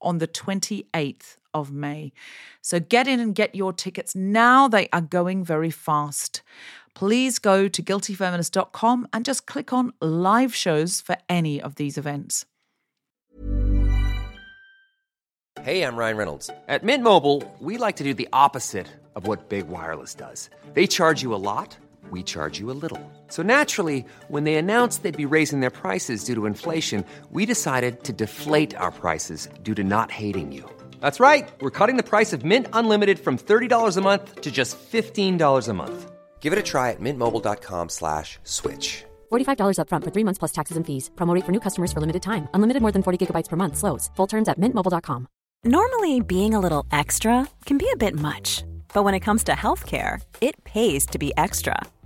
on the 28th of May. So get in and get your tickets now. They are going very fast. Please go to guiltyfeminist.com and just click on live shows for any of these events. Hey, I'm Ryan Reynolds. At Mint Mobile, we like to do the opposite of what Big Wireless does. They charge you a lot. We charge you a little. So naturally, when they announced they'd be raising their prices due to inflation, we decided to deflate our prices due to not hating you. That's right. We're cutting the price of Mint Unlimited from $30 a month to just $15 a month. Give it a try at mintmobile.com/switch. $45 up front for 3 months plus taxes and fees. Promo rate for new customers for limited time. Unlimited more than 40 gigabytes per month slows. Full terms at mintmobile.com. Normally, being a little extra can be a bit much, but when it comes to healthcare, it pays to be extra.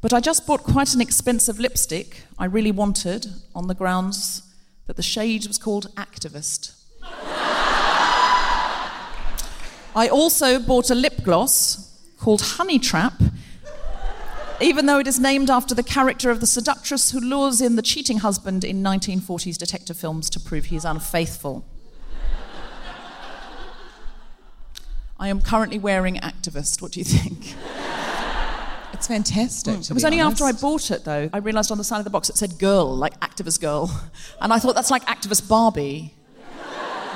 but I just bought quite an expensive lipstick I really wanted on the grounds that the shade was called Activist. I also bought a lip gloss called Honey Trap, even though it is named after the character of the seductress who lures in the cheating husband in 1940s detective films to prove he is unfaithful. I am currently wearing Activist. What do you think? It's fantastic. It was only after I bought it, though, I realised on the side of the box it said girl, like activist girl. And I thought, that's like activist Barbie.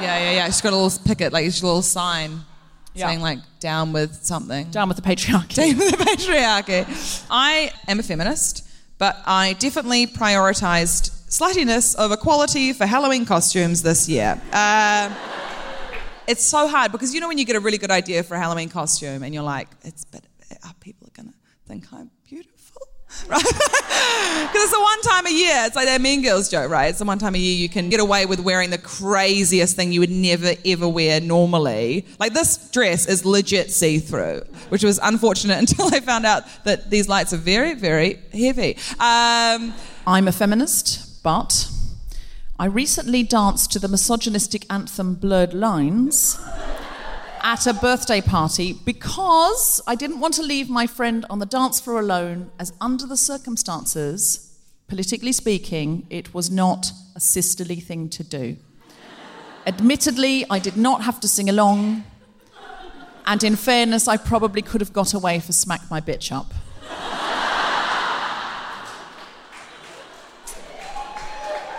Yeah. She's got a little picket, like a little sign saying, like, down with something. Down with the patriarchy. Down with the patriarchy. I am a feminist, but I definitely prioritised slightiness over quality for Halloween costumes this year. It's so hard because, you know, when you get a really good idea for a Halloween costume and you're like, people are going to think I'm beautiful, right? Because it's the one time a year, it's like that Mean Girls joke, right? It's the one time a year you can get away with wearing the craziest thing you would never, ever wear normally. Like, this dress is legit see-through, which was unfortunate until I found out that these lights are very, very heavy. I'm a feminist, but I recently danced to the misogynistic anthem Blurred Lines at a birthday party because I didn't want to leave my friend on the dance floor alone, as under the circumstances, politically speaking, it was not a sisterly thing to do. Admittedly, I did not have to sing along, and in fairness, I probably could have got away for Smack My Bitch Up.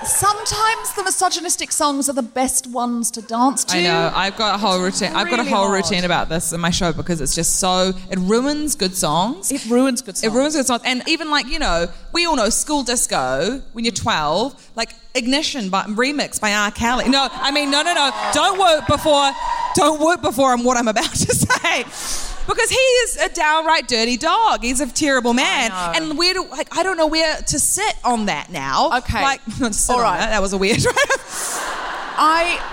Sometimes the misogynistic songs are the best ones to dance to. I know. I've got a whole routine about this in my show because it's just so... It ruins good songs. And even, like, you know, we all know School Disco when you're 12, like Ignition remixed by R. Kelly. No. Don't work before I'm what I'm about to say. Because he is a downright dirty dog. He's a terrible man. And I don't know where to sit on that now. Okay. That was a weird...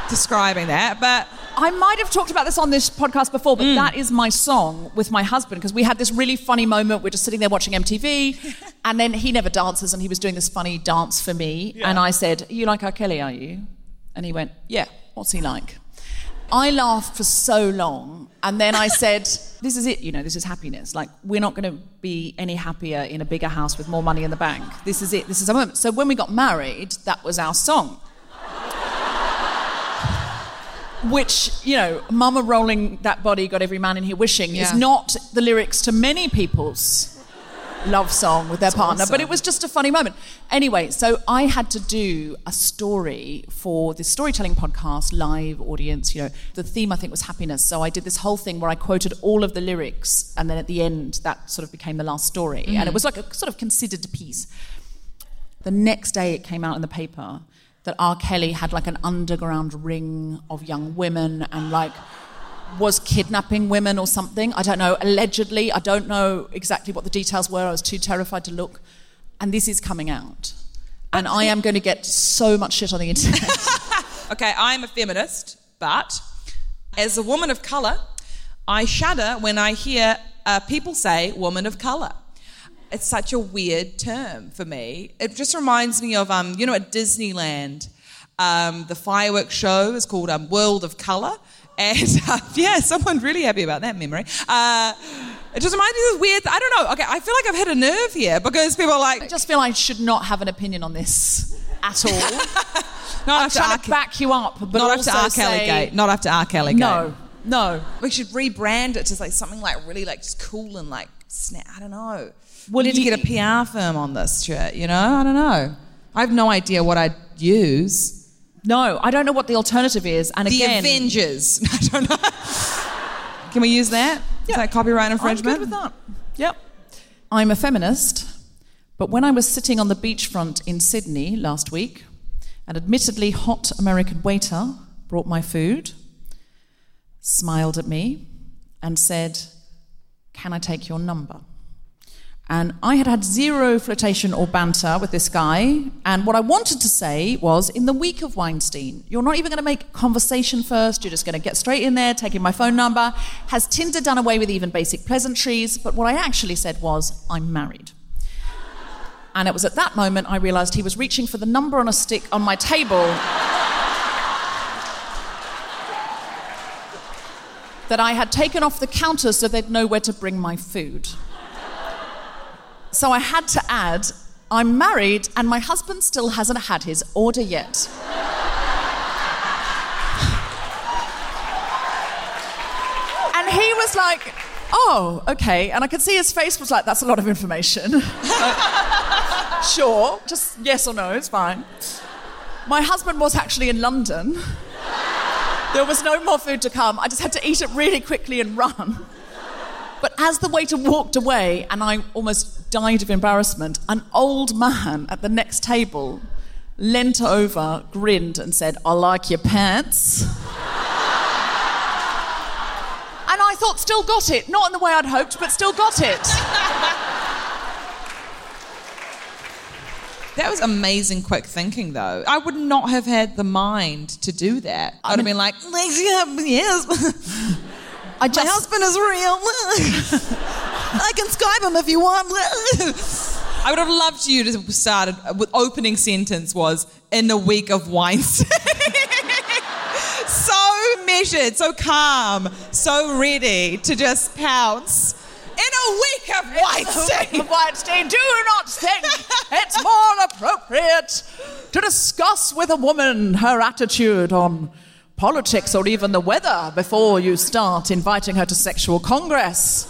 describing that, but... I might have talked about this on this podcast before, but that is my song with my husband, because we had this really funny moment. We're just sitting there watching MTV, and then he never dances, and he was doing this funny dance for me. Yeah. And I said, "You like R. Kelly, are you?" And he went, "Yeah, what's he like?" I laughed for so long, and then I said, "This is it, you know, this is happiness. Like, we're not going to be any happier in a bigger house with more money in the bank. This is it, this is our moment." So when we got married, that was our song. Which, you know, "Mama rolling that body got every man in here wishing" is not the lyrics to many people's love song with their partner. Awesome. But it was just a funny moment. Anyway, so I had to do a story for this storytelling podcast, live audience, you know. The theme, I think, was happiness. So I did this whole thing where I quoted all of the lyrics, and then at the end, that sort of became the last story. Mm-hmm. And it was like a sort of considered piece. The next day it came out in the paper that R. Kelly had like an underground ring of young women and like was kidnapping women or something. I don't know, allegedly. I don't know exactly what the details were. I was too terrified to look. And this is coming out. And I am going to get so much shit on the internet. Okay, I'm a feminist, but as a woman of colour, I shudder when I hear people say woman of colour. It's such a weird term for me. It just reminds me of, at Disneyland, the fireworks show is called World of Colour. And, someone really happy about that memory. It just reminds me of this weird... I don't know. Okay, I feel like I've hit a nerve here because people are like... I just feel I should not have an opinion on this at all. I'm trying to back you up, but not also after R. Kelly Gate. Not after R. Kelly Gate. No. We should rebrand it to like something like really like just cool and like... I don't know. Well, you need to get a PR firm on this shit, you know? I don't know. I have no idea what I'd use. No, I don't know what the alternative is. And again, the Avengers. I don't know. Can we use that? Yep. Is that copyright infringement? I'm good with that. Yep. I'm a feminist, but when I was sitting on the beachfront in Sydney last week, an admittedly hot American waiter brought my food, smiled at me, and said, "Can I take your number?" And I had zero flirtation or banter with this guy. And what I wanted to say was, in the week of Weinstein, you're not even going to make conversation first. You're just going to get straight in there, taking my phone number. Has Tinder done away with even basic pleasantries? But what I actually said was, I'm married. And it was at that moment I realised he was reaching for the number on a stick on my table that I had taken off the counter so they'd know where to bring my food. So I had to add, I'm married and my husband still hasn't had his order yet. And he was like, oh, okay. And I could see his face was like, that's a lot of information. Sure, just yes or no, it's fine. My husband was actually in London. There was no more food to come. I just had to eat it really quickly and run. But as the waiter walked away, and I almost died of embarrassment, an old man at the next table leant over, grinned, and said, I like your pants. And I thought, still got it. Not in the way I'd hoped, but still got it. That was amazing quick thinking, though. I would not have had the mind to do that. I would have been like, yes. My husband is real. I can Skype him if you want. I would have loved you to have started with opening sentence was, in the week of Weinstein. So measured, so calm, so ready to just pounce. In a week of Weinstein. Do not think it's more appropriate to discuss with a woman her attitude on politics or even the weather before you start inviting her to sexual congress.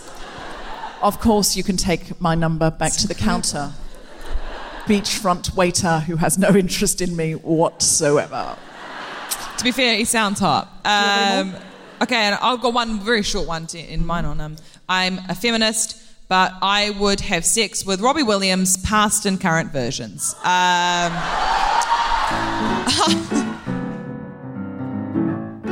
Of course, you can take my number back to the counter. Beachfront waiter who has no interest in me whatsoever. To be fair, he sounds hot. Okay, and I'll go one very short one in mine on I'm a feminist, but I would have sex with Robbie Williams, past and current versions.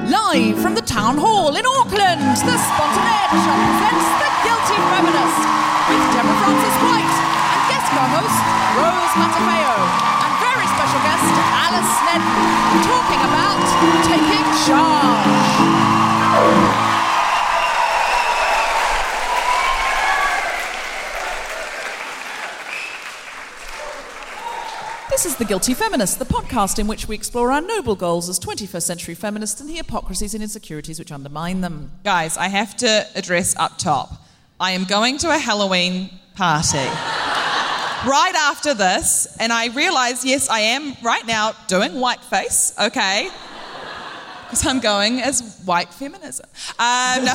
Live from the Town Hall in Auckland, the Spontaneity Show presents The Guilty Feminist with Deborah Frances-White and guest co-host Rose Matafeo and very special guest Alice Snedden, talking about taking charge. This is The Guilty Feminist, the podcast in which we explore our noble goals as 21st century feminists and the hypocrisies and insecurities which undermine them. Guys, I have to address up top. I am going to a Halloween party right after this, and I realise, yes, I am right now doing whiteface, okay? Because I'm going as white feminism. No.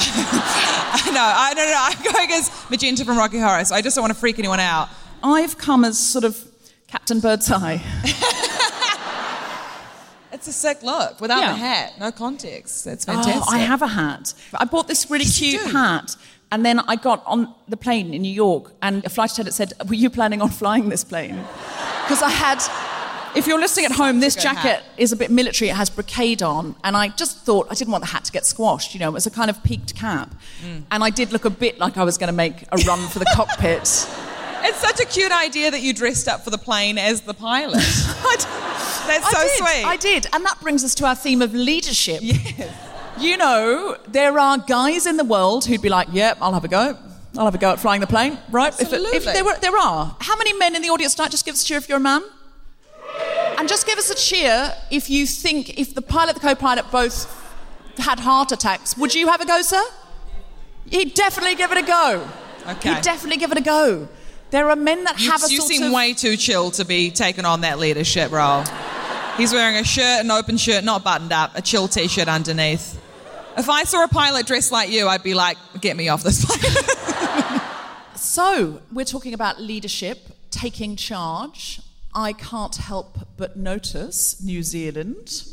I'm going as Magenta from Rocky Horror, so I just don't want to freak anyone out. I've come as sort of Captain Birdseye. It's a sick look, without the hat, no context. That's fantastic. Oh, I have a hat. I bought this really cute hat, and then I got on the plane in New York, and a flight attendant said, were you planning on flying this plane? Because I had... If you're listening at home, this jacket is a bit military. It has brocade on. And I just thought, I didn't want the hat to get squashed, you know. It was a kind of peaked cap. Mm. And I did look a bit like I was going to make a run for the cockpit. It's such a cute idea that you dressed up for the plane as the pilot. That's so sweet. I did. And that brings us to our theme of leadership. Yes. You know, there are guys in the world who'd be like, yep, I'll have a go. I'll have a go at flying the plane, right? If there are. How many men in the audience tonight? Just give us a cheer if you're a man. And just give us a cheer if you think, if the pilot, the co-pilot both had heart attacks. Would you have a go, sir? He'd definitely give it a go. Okay. He'd definitely give it a go. There are men that have a sort of... You seem way too chill to be taking on that leadership role. He's wearing a shirt, an open shirt, not buttoned up, a chill T-shirt underneath. If I saw a pilot dressed like you, I'd be like, get me off this plane. So, we're talking about leadership, taking charge... I can't help but notice, New Zealand,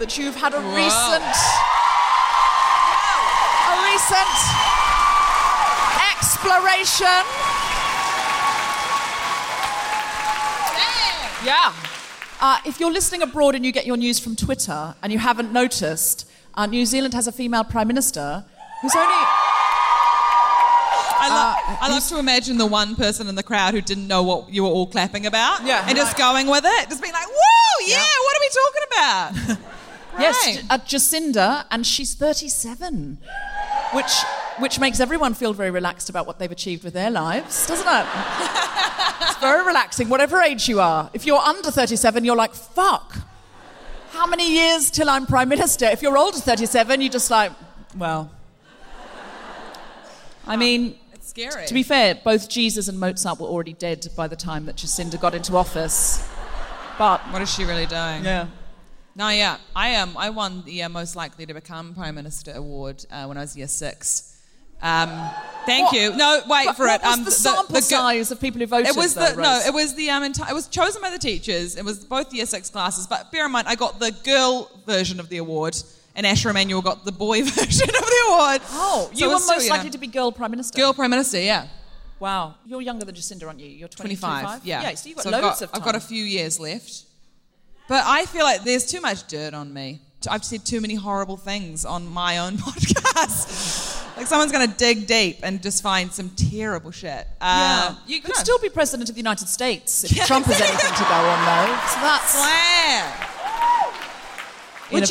that you've had a recent exploration. Yeah. If you're listening abroad and you get your news from Twitter and you haven't noticed, New Zealand has a female prime minister who's only... I love to imagine the one person in the crowd who didn't know what you were all clapping about and just going with it, just being like, whoa, what are we talking about? Right. Yes, Jacinda, and she's 37, which makes everyone feel very relaxed about what they've achieved with their lives, doesn't it? It's very relaxing, whatever age you are. If you're under 37, you're like, fuck, how many years till I'm Prime Minister? If you're older 37, you're just like, well... I mean... Scary. To be fair, both Jesus and Mozart were already dead by the time that Jacinda got into office. But what is she really doing? Yeah. No, yeah. I won the most likely to become Prime Minister award when I was year 6. Thank you. No, wait but for what it. Was the sample size of people who voted? It was it was chosen by the teachers. It was both year 6 classes. But bear in mind, I got the girl version of the award. And Asher Emanuel got the boy version of the award. Oh, you were most likely to be girl prime minister. Girl prime minister, yeah. Wow. You're younger than Jacinda, aren't you? You're 25. Yeah. Yeah, so you've got loads of time. I've got a few years left. But I feel like there's too much dirt on me. I've said too many horrible things on my own podcast. Like someone's going to dig deep and just find some terrible shit. You could still be president of the United States if Trump has anything to go on, though. So that's... Slam. Would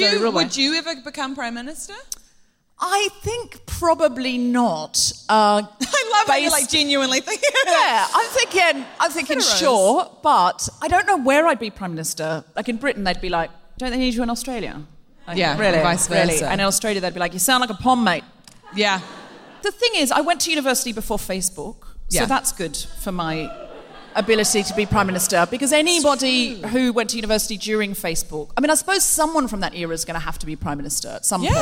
you ever become Prime Minister? I think probably not. I love how you're like genuinely thinking. Yeah, I'm thinking sure, but I don't know where I'd be Prime Minister. Like in Britain, they'd be like, don't they need you in Australia? Like, yeah, really, and vice versa. Really. And in Australia, they'd be like, you sound like a pom, mate. Yeah. The thing is, I went to university before Facebook, so that's good for my... ability to be Prime Minister, because anybody who went to university during Facebook, I mean, I suppose someone from that era is going to have to be Prime Minister at some point.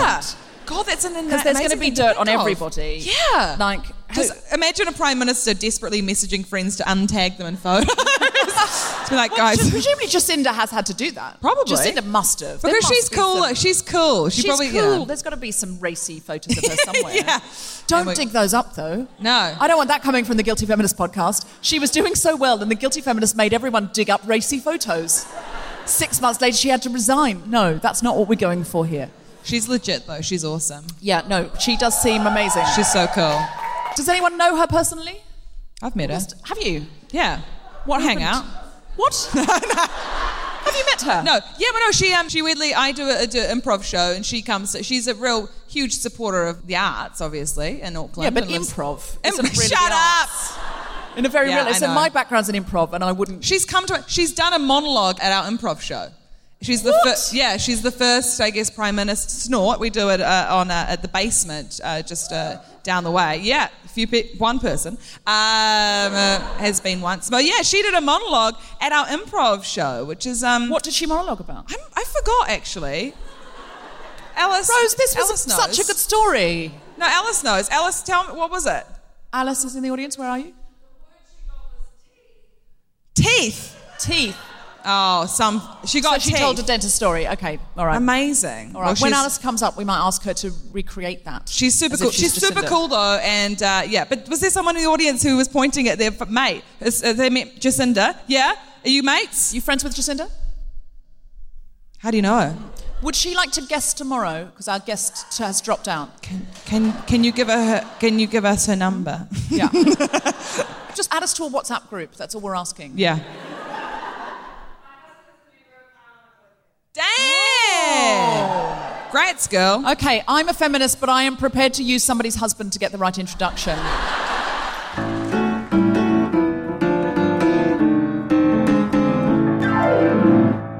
God, that's an amazing thing. Because there's going to be dirt on everybody. Yeah. Like, just imagine a Prime Minister desperately messaging friends to untag them in photos. To be like, guys. Presumably Jacinda has had to do that. Probably. Jacinda must have. Because she's cool. She's probably cool. Yeah. There's got to be some racy photos of her somewhere. Yeah. Don't dig those up, though. No. I don't want that coming from the Guilty Feminist podcast. She was doing so well, and the Guilty Feminist made everyone dig up racy photos. 6 months later, she had to resign. No, that's not what we're going for here. She's legit, though. She's awesome. Yeah, no, she does seem amazing. She's so cool. Does anyone know her personally? I've met her. Have you? Yeah. What hangout? What? No. Have you met her? No. Yeah, but no, she weirdly, I do an improv show and she comes, she's a real huge supporter of the arts, obviously, in Auckland. Yeah, but improv. Shut up! In a very real... So my background's in improv and I wouldn't... She's done a monologue at our improv show. She's the first. Yeah, she's the first, I guess, Prime Minister. Snort. We do it at the basement, just down the way. Yeah, one person has been once. But yeah, she did a monologue at our improv show, which is. What did she monologue about? I forgot actually. Alice. Rose, this was such a good story. No, Alice knows. Alice, tell me, what was it? Alice is in the audience. Where are you? Teeth. Oh, some. She got. So she told a dentist story. Okay, all right. Amazing. All right. Well, when Alice comes up, we might ask her to recreate that. She's super cool. She's super cool though, and yeah. But was there someone in the audience who was pointing at their mate? They met Jacinda. Yeah. Are you mates? You friends with Jacinda? How do you know? Would she like to guest tomorrow? Because our guest has dropped out. Can you give us her number? Yeah. Just add us to a WhatsApp group. That's all we're asking. Yeah. Damn! Oh. Great girl. Okay, I'm a feminist, but I am prepared to use somebody's husband to get the right introduction.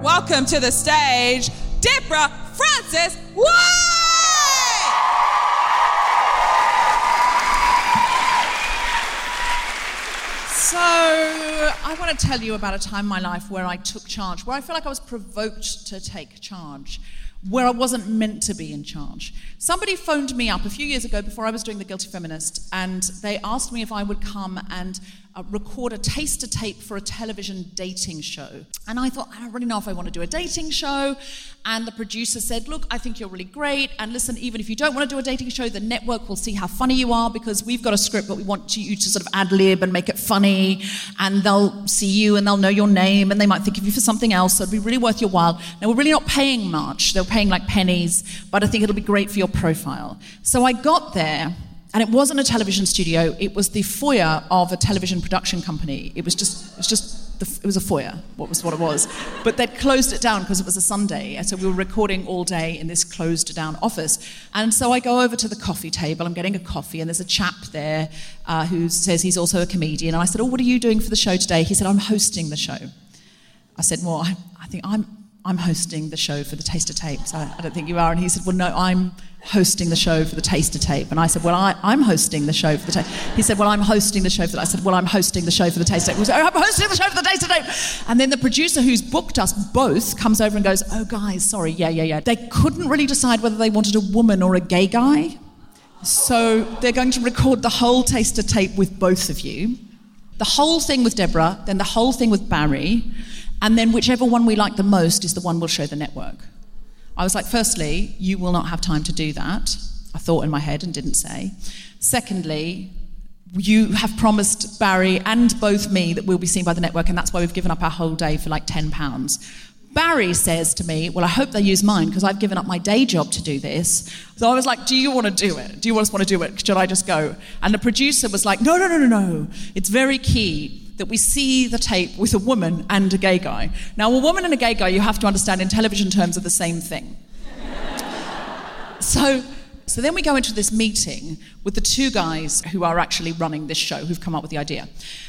Welcome to the stage, Deborah Frances-White! So... I want to tell you about a time in my life where I took charge, where I feel like I was provoked to take charge, where I wasn't meant to be in charge. Somebody phoned me up a few years ago before I was doing The Guilty Feminist, and they asked me if I would come and record a taster tape for a television dating show. And I thought, I don't really know if I want to do a dating show. And the producer said, look, I think you're really great. And listen, even if you don't want to do a dating show, the network will see how funny you are, because we've got a script, but we want you to sort of ad-lib and make it funny. And they'll see you and they'll know your name and they might think of you for something else. So it'd be really worth your while. Now, we're really not paying much. They're paying like pennies, but I think it'll be great for your profile. So I got there. And it wasn't a television studio, it was the foyer of a television production company. It was a foyer, what it was. But they'd closed it down because it was a Sunday, and so we were recording all day in this closed-down office. And so I go over to the coffee table, I'm getting a coffee, and there's a chap there who says he's also a comedian. And I said, oh, what are you doing for the show today? He said, I'm hosting the show. I said, well, I think I'm hosting the show for the taster tape, so I don't think you are. And he said, well, no, I'm hosting the show for the taster tape. And I said, well, I'm hosting the show for the tape. He said, well, I'm hosting the show for that. I said, well, I'm hosting the show for the taster tape. He said, oh, I'm hosting the show for the taster tape. And then the producer who's booked us both comes over and goes, oh, guys, sorry, yeah. They couldn't really decide whether they wanted a woman or a gay guy. So they're going to record the whole taster tape with both of you. The whole thing with Deborah, then the whole thing with Barry, and then whichever one we like the most is the one we'll show the network. I was like, firstly, you will not have time to do that. I thought in my head and didn't say. Secondly, you have promised Barry and both me that we'll be seen by the network, and that's why we've given up our whole day for like £10. Barry says to me, well, I hope they use mine because I've given up my day job to do this. So I was like, do you want to do it? Do you want to do it? Should I just go? And the producer was like, no. It's very key that we see the tape with a woman and a gay guy. Now, a woman and a gay guy, you have to understand in television terms, are the same thing. So then we go into this meeting with the two guys who are actually running this show, who've come up with the idea.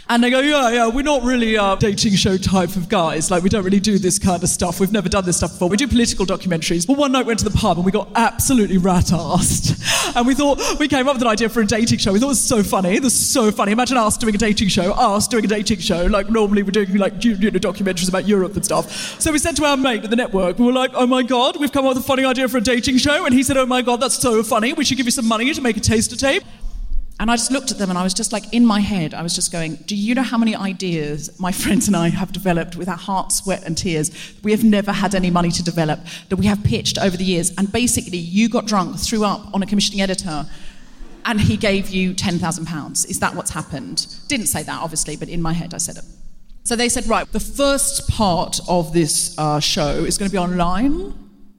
And they go, yeah, we're not really a dating show type of guys. Like, we don't really do this kind of stuff. We've never done this stuff before. We do political documentaries. But one night we went to the pub and we got absolutely rat-assed. And we came up with an idea for a dating show. We thought it was so funny. This is so funny. Imagine us doing a dating show. Like, normally we're doing, like, documentaries about Europe and stuff. So we said to our mate at the network, we were like, oh, my God, we've come up with a funny idea for a dating show. And he said, oh, my God, that's so funny. We should give you some money to make a taster tape. And I just looked at them and I was just like, in my head, I was just going, do you know how many ideas my friends and I have developed with our heart, sweat and tears? We have never had any money to develop, that we have pitched over the years. And basically, you got drunk, threw up on a commissioning editor, and he gave you £10,000. Is that what's happened? Didn't say that, obviously, but in my head, I said it. So they said, right, the first part of this show is going to be online.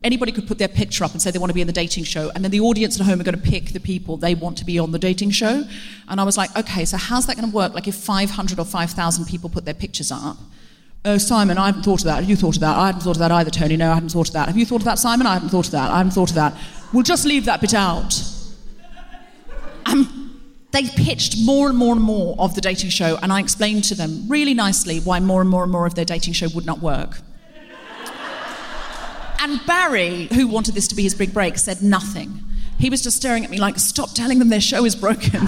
Anybody could put their picture up and say they want to be in the dating show, and then the audience at home are going to pick the people they want to be on the dating show. And I was like, okay, so how's that going to work? Like, if 500 or 5,000 people put their pictures up. Oh, Simon, I haven't thought of that. Have you thought of that? I haven't thought of that either, Tony. No, I haven't thought of that. Have you thought of that, Simon? I haven't thought of that. I haven't thought of that. We'll just leave that bit out. They pitched more and more and more of the dating show, and I explained to them really nicely why more and more and more of their dating show would not work. And Barry, who wanted this to be his big break, said nothing. He was just staring at me like, stop telling them their show is broken.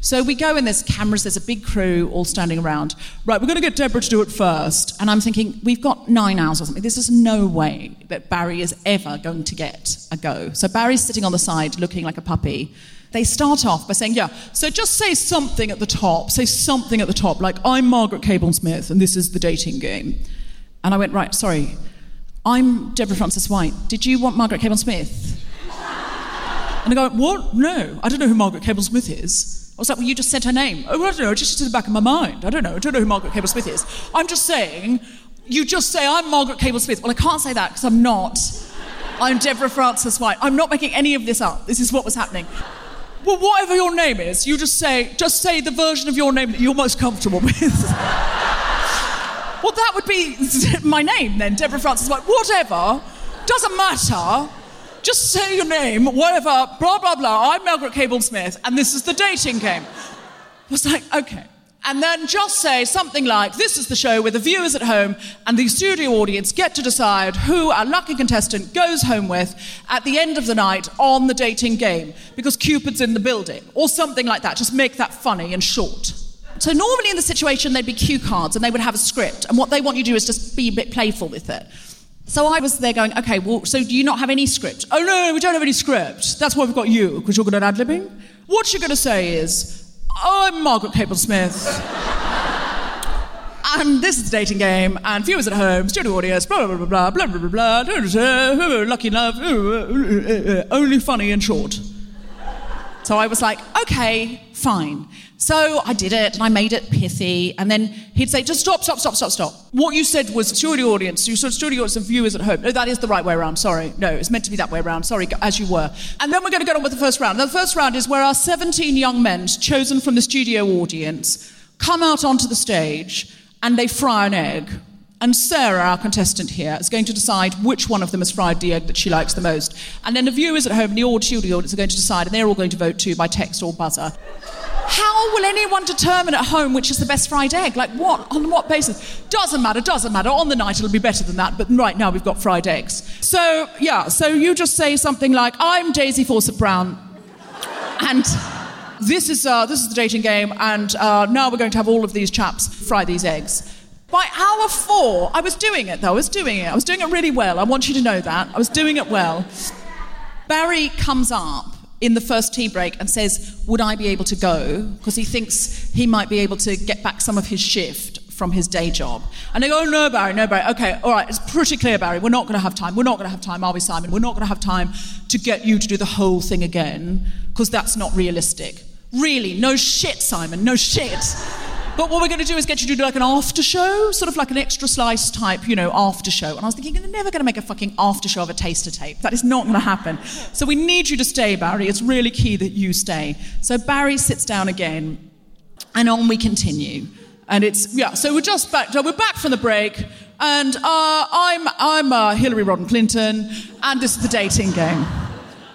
So we go in, there's cameras, there's a big crew all standing around. Right, we're going to get Deborah to do it first. And I'm thinking, we've got 9 hours or something. This is no way that Barry is ever going to get a go. So Barry's sitting on the side looking like a puppy. They start off by saying, yeah, so just say something at the top. Say something at the top, like, I'm Margaret Cable Smith and this is the dating game. And I went, right, sorry, I'm Deborah Frances-White. Did you want Margaret Cable Smith? And I go, what? No, I don't know who Margaret Cable Smith is. I was like, well, you just said her name. Oh, I don't know, just to the back of my mind. I don't know who Margaret Cable Smith is. I'm just saying, you just say, I'm Margaret Cable Smith. Well, I can't say that because I'm not. I'm Deborah Frances-White. I'm not making any of this up. This is what was happening. Well, whatever your name is, you just say the version of your name that you're most comfortable with. Well, that would be my name then, Deborah Frances-White. Whatever, doesn't matter. Just say your name, whatever, blah, blah, blah. I'm Margaret Cable Smith, and this is the dating game. I was like, okay. And then just say something like, this is the show where the viewers at home and the studio audience get to decide who our lucky contestant goes home with at the end of the night on the dating game, because Cupid's in the building, or something like that. Just make that funny and short. So normally in the situation, there'd be cue cards, and they would have a script, and what they want you to do is just be a bit playful with it. So I was there going, okay, well, so do you not have any script? Oh, no, we don't have any script. That's why we've got you, because you're good at ad-libbing. What you're going to say is, I'm Margaret Cable Smith. And this is the dating game, and viewers at home, studio audience, blah, blah, blah, blah, blah, blah, blah, blah, lucky love, only funny and short. So I was like, okay, fine. So I did it, and I made it pithy, and then he'd say, just stop. What you said was studio audience. You said studio audience and viewers at home. No, that is the right way around, sorry. No, it's meant to be that way around, sorry, as you were. And then we're going to get on with the first round. Now, the first round is where our 17 young men, chosen from the studio audience, come out onto the stage, and they fry an egg. And Sarah, our contestant here, is going to decide which one of them has fried the egg that she likes the most. And then the viewers at home and the studio audience are going to decide, and they're all going to vote too by text or buzzer. How will anyone determine at home which is the best fried egg? Like, what? On what basis? Doesn't matter. On the night, it'll be better than that, but right now we've got fried eggs. So, yeah, so you just say something like, I'm Daisy Fawcett-Brown, and this is the dating game, and now we're going to have all of these chaps fry these eggs. By hour 4, I was doing it, though. I was doing it really well. I want you to know that. I was doing it well. Barry comes up in the first tea break and says, would I be able to go? Because he thinks he might be able to get back some of his shift from his day job. And they go, oh, no, Barry. Okay, all right, it's pretty clear, Barry. We're not going to have time, are we, Simon? We're not going to have time to get you to do the whole thing again, because that's not realistic. Really, no shit, Simon, no shit. But what we're going to do is get you to do like an after show, sort of like an extra slice type, after show. And I was thinking, they're never going to make a fucking after show of a taster tape. That is not going to happen. So we need you to stay, Barry. It's really key that you stay. So Barry sits down again, and on we continue. And so we're just back. So we're back from the break, and I'm Hillary Rodham Clinton, and this is the dating game.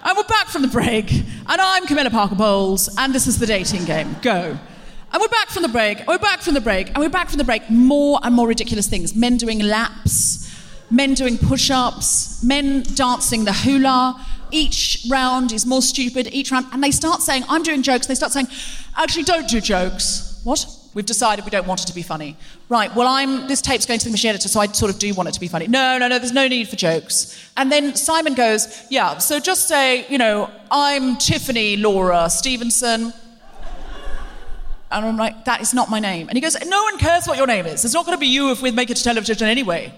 And we're back from the break, and I'm Camilla Parker Bowles, and this is the dating game. Go. And we're back from the break. More and more ridiculous things. Men doing laps, men doing push-ups, men dancing the hula. Each round is more stupid, and they start saying, I'm doing jokes. They start saying, actually, don't do jokes. What? We've decided we don't want it to be funny. Right, well, this tape's going to the machine editor, so I sort of do want it to be funny. No, there's no need for jokes. And then Simon goes, yeah, so just say, I'm Tiffany Laura Stevenson. And I'm like, that is not my name. And he goes, no one cares what your name is. It's not going to be you if we make it to television anyway.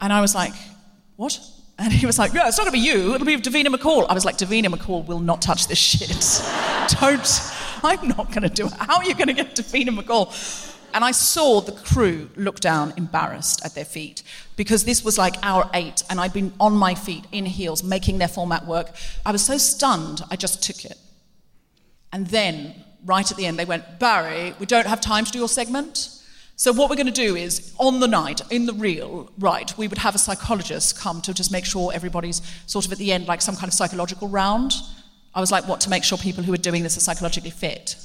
And I was like, what? And he was like, yeah, it's not going to be you. It'll be Davina McCall. I was like, Davina McCall will not touch this shit. I'm not going to do it. How are you going to get Davina McCall? And I saw the crew look down embarrassed at their feet, because this was like hour 8, and I'd been on my feet in heels making their format work. I was so stunned, I just took it. And then right at the end, they went, Barry, we don't have time to do your segment. So what we're going to do is, on the night, in the real, right, we would have a psychologist come to just make sure everybody's sort of at the end, like some kind of psychological round. I was like, what, to make sure people who are doing this are psychologically fit?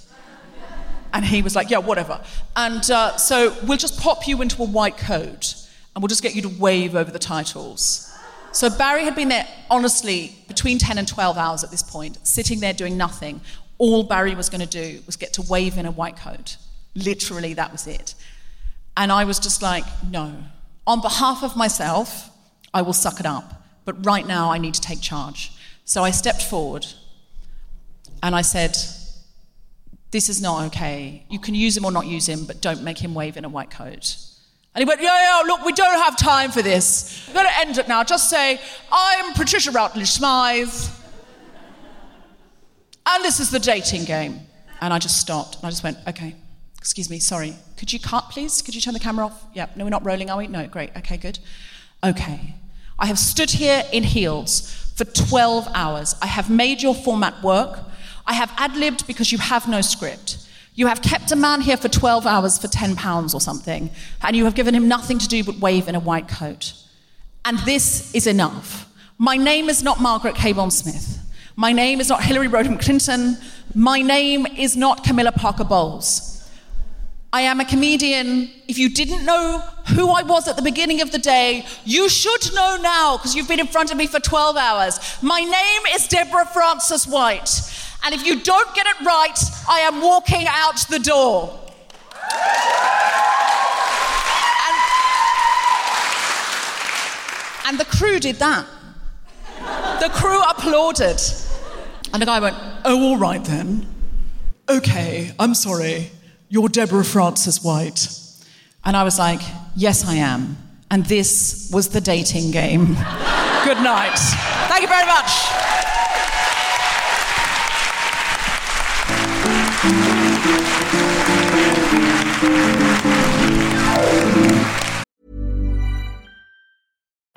And he was like, yeah, whatever. And so we'll just pop you into a white coat, and we'll just get you to wave over the titles. So Barry had been there, honestly, between 10 and 12 hours at this point, sitting there doing nothing. all Barry was going to do was get to wave in a white coat. Literally, that was it. And I was just like, no. On behalf of myself, I will suck it up. But right now, I need to take charge. So I stepped forward and I said, this is not okay. You can use him or not use him, but don't make him wave in a white coat. And he went, look, we don't have time for this. We've got to end it now. Just say, I'm Patricia Routledge Smythe. And this is the dating game. And I just stopped. And I just went, okay, excuse me, sorry. Could you cut, please? Could you turn the camera off? Yeah, no, we're not rolling, are we? No, great. Okay, good. Okay. I have stood here in heels for 12 hours. I have made your format work. I have ad-libbed because you have no script. You have kept a man here for 12 hours for £10 or something, and you have given him nothing to do but wave in a white coat. And this is enough. My name is not Margaret Cable Smith. My name is not Hillary Rodham Clinton. My name is not Camilla Parker Bowles. I am a comedian. If you didn't know who I was at the beginning of the day, you should know now because you've been in front of me for 12 hours. My name is Deborah Frances-White. And if you don't get it right, I am walking out the door. And the crew did that. The crew applauded. And the guy went, oh, all right then. Okay, I'm sorry. You're Deborah Frances-White. And I was like, yes, I am. And this was the dating game. Good night. Thank you very much.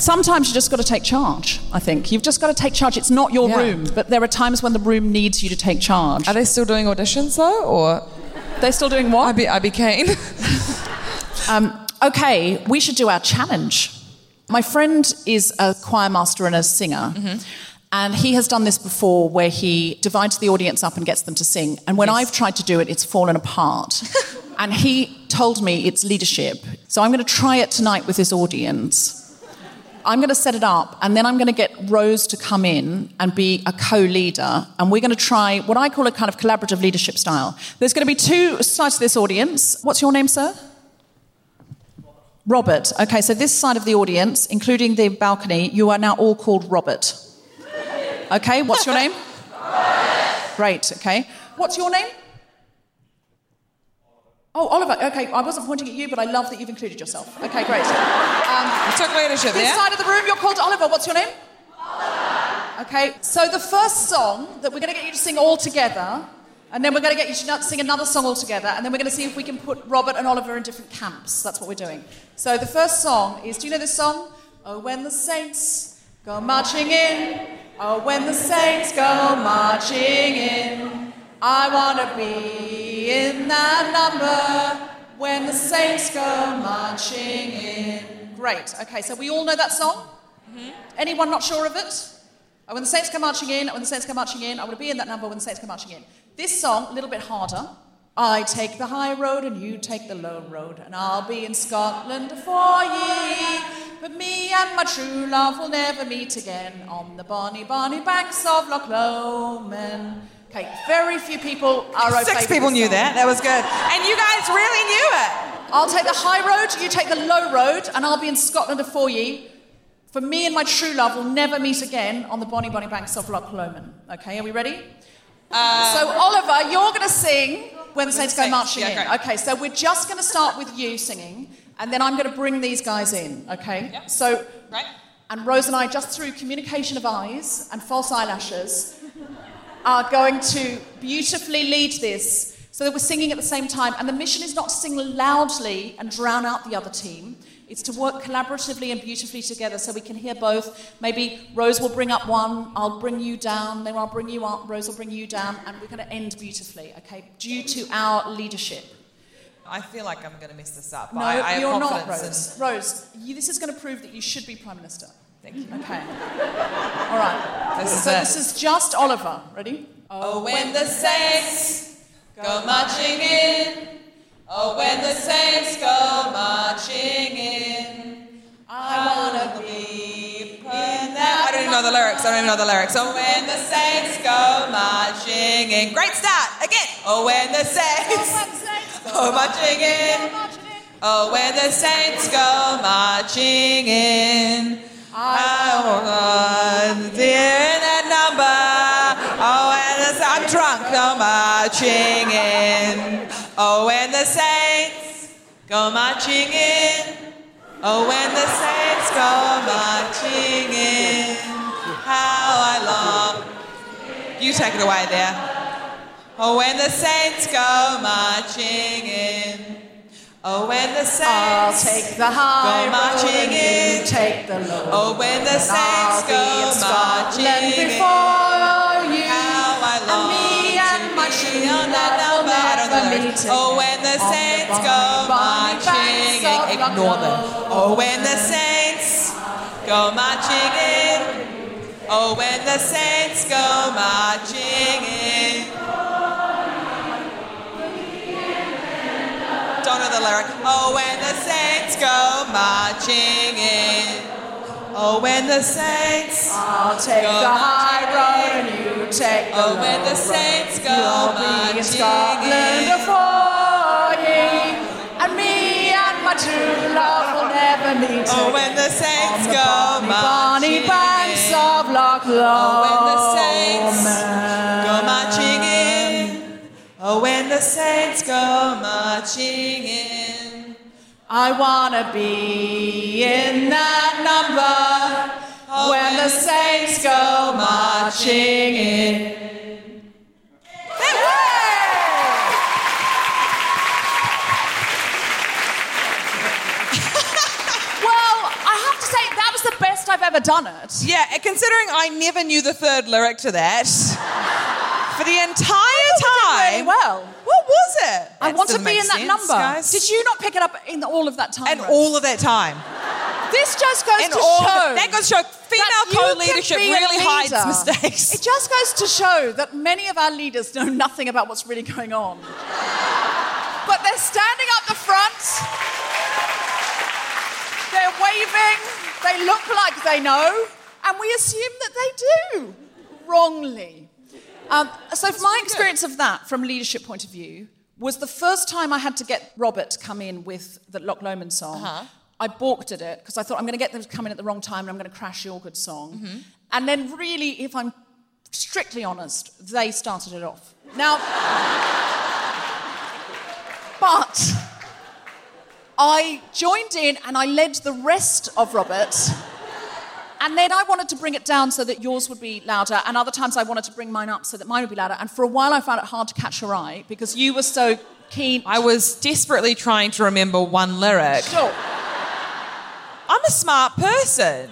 Sometimes you just got to take charge, I think. You've just got to take charge. It's not your room, but there are times when the room needs you to take charge. Are they still doing auditions, though, or...? They're still doing what? I be Kane. Okay, we should do our challenge. My friend is a choir master and a singer, and he has done this before where he divides the audience up and gets them to sing. And when I've tried to do it, it's fallen apart. And he told me it's leadership. So I'm going to try it tonight with this audience. I'm going to set it up, and then I'm going to get Rose to come in and be a co-leader, and we're going to try what I call a kind of collaborative leadership style. There's going to be two sides to this audience. What's your name, sir? Robert. Okay, so this side of the audience, including the balcony, you are now all called Robert. Okay, what's your name? Great, okay. What's your name? Oh, Oliver, okay, I wasn't pointing at you, but I love that you've included yourself. Okay, great. You took leadership there. This side of the room, you're called Oliver. What's your name? Oliver. Okay, so the first song that we're going to get you to sing all together, and then we're going to get you to sing another song all together, and then we're going to see if we can put Robert and Oliver in different camps. That's what we're doing. So the first song is, do you know this song? Oh, when the saints go marching in. Oh, when the saints go marching in. I want to be in that number when the saints go marching in. Great. Okay, so we all know that song? Mm-hmm. Anyone not sure of it? Oh, when the saints go marching in, oh, when the saints go marching in, I want to be in that number when the saints go marching in. This song, a little bit harder. I take the high road and you take the low road, and I'll be in Scotland for ye. But me and my true love will never meet again on the bonny, bonny banks of Loch Lomond. Okay, very few people are okay. 6 people knew that. That was good. And you guys really knew it. I'll take the high road, you take the low road, and I'll be in Scotland afore ye. For me and my true love will never meet again on the bonny, bonny banks of Loch Lomond. Okay, are we ready? So, Oliver, you're going to sing When the Saints Go Marching In. Great. Okay, so we're just going to start with you singing, and then I'm going to bring these guys in, okay? Yep. So, right. And Rose and I, just through communication of eyes and false eyelashes... are going to beautifully lead this so that we're singing at the same time. And the mission is not to sing loudly and drown out the other team. It's to work collaboratively and beautifully together so we can hear both. Maybe Rose will bring up one, I'll bring you down, then I'll bring you up, Rose will bring you down, and we're going to end beautifully, okay, due to our leadership. I feel like I'm going to mess this up. No, I you're not, Rose. Rose, this is going to prove that you should be Prime Minister. Thank you. Okay. All right. This is just Oliver. Ready? Oh, when the saints go marching in, oh, when the saints go marching in, I want to be in that... I don't even know the lyrics. Oh, when the saints go marching in. Great start. Again. Oh, when the saints... Oh, marching in. Oh, when the saints go marching in. I want to hear that number. Oh, and I'm drunk. Go marching in. Oh, when the saints go marching in. Oh, when the saints go marching in. How I long. You take it away there. Oh, when the saints go marching in. Oh, when the saints go marching in. Take the low. Oh, when the saints go marching in. Before you and me and my shoe that. Oh, when the saints go marching in. Ignore them. Oh, when the saints go marching in. Oh, when the saints go marching in. The lyric. Oh, when the saints go marching in. Oh, when the saints. I'll take go the high road and you take the low road. Oh, when the saints go marching in. You'll be in Scotland before ye, and me and my true love will never meet again. Oh, when the saints go marching in. On the bonny banks of Loch Lomond. Oh, when the saints go marching in. Oh, when the saints go marching in, I want to be in that number. Oh, when the saints go marching in. Well, I have to say, that was the best I've ever done it. Yeah, considering I never knew the third lyric to that. For the entire time. Really well. What was it? I want to be in that number. Guys. Did you not pick it up in all of that time? This just goes to show. That goes to show female co-leadership really hides mistakes. It just goes to show that many of our leaders know nothing about what's really going on. But they're standing up the front. They're waving. They look like they know. And we assume that they do. Wrongly. So my experience of that from leadership point of view was the first time I had to get Robert to come in with the Loch Lomond song. Uh-huh. I balked at it because I thought I'm going to get them to come in at the wrong time and I'm going to crash your good song. Mm-hmm. And then really, if I'm strictly honest, they started it off. Now, but I joined in and I led the rest of Robert. And then I wanted to bring it down so that yours would be louder, and other times I wanted to bring mine up so that mine would be louder. And for a while I found it hard to catch your eye because you were so keen. I was desperately trying to remember one lyric. Sure. I'm a smart person.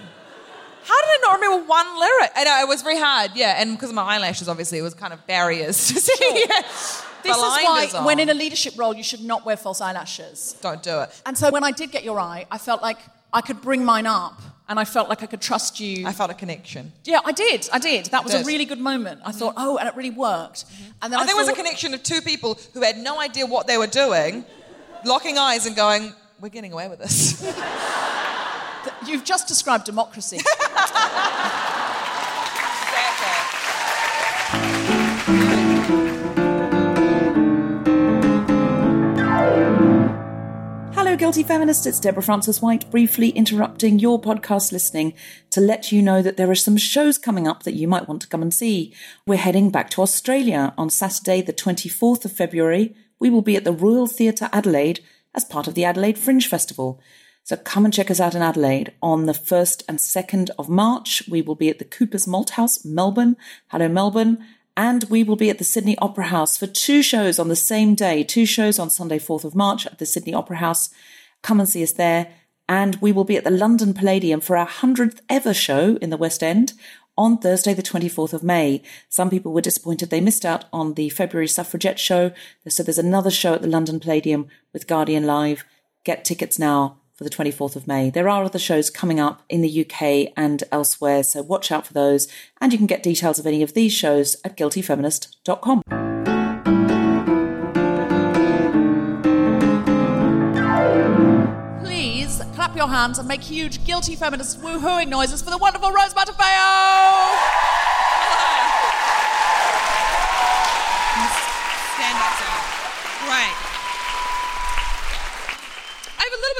How did I not remember one lyric? I know, it was very hard, yeah. And because of my eyelashes, obviously, it was kind of barriers to see. Sure. Yeah. This is why, when in a leadership role, you should not wear false eyelashes. Don't do it. And so when I did get your eye, I felt like I could bring mine up. And I felt like I could trust you. I felt a connection. Yeah, I did. That was a really good moment. I thought, oh, and it really worked. Mm-hmm. And then there was a connection of two people who had no idea what they were doing, locking eyes and going, we're getting away with this. You've just described democracy. Hello, Guilty Feminist, it's Deborah Frances-White, briefly interrupting your podcast listening to let you know that there are some shows coming up that you might want to come and see. We're heading back to Australia on Saturday, the 24th of February. We will be at the Royal Theatre Adelaide as part of the Adelaide Fringe Festival. So come and check us out in Adelaide. On the 1st and 2nd of March, we will be at the Cooper's Malthouse, Melbourne. Hello, Melbourne. And we will be at the Sydney Opera House for two shows on the same day, two shows on Sunday 4th of March at the Sydney Opera House. Come and see us there. and we will be at the London Palladium for our 100th ever show in the West End on Thursday, the 24th of May. Some people were disappointed they missed out on the February suffragette show, so there's another show at the London Palladium with Guardian Live. Get tickets now for the 24th of May. There are other shows coming up in the UK and elsewhere, so watch out for those. And you can get details of any of these shows at guiltyfeminist.com. Please clap your hands and make huge guilty feminist woo-hooing noises for the wonderful Rose Matafeo! Stand up, sir. Great.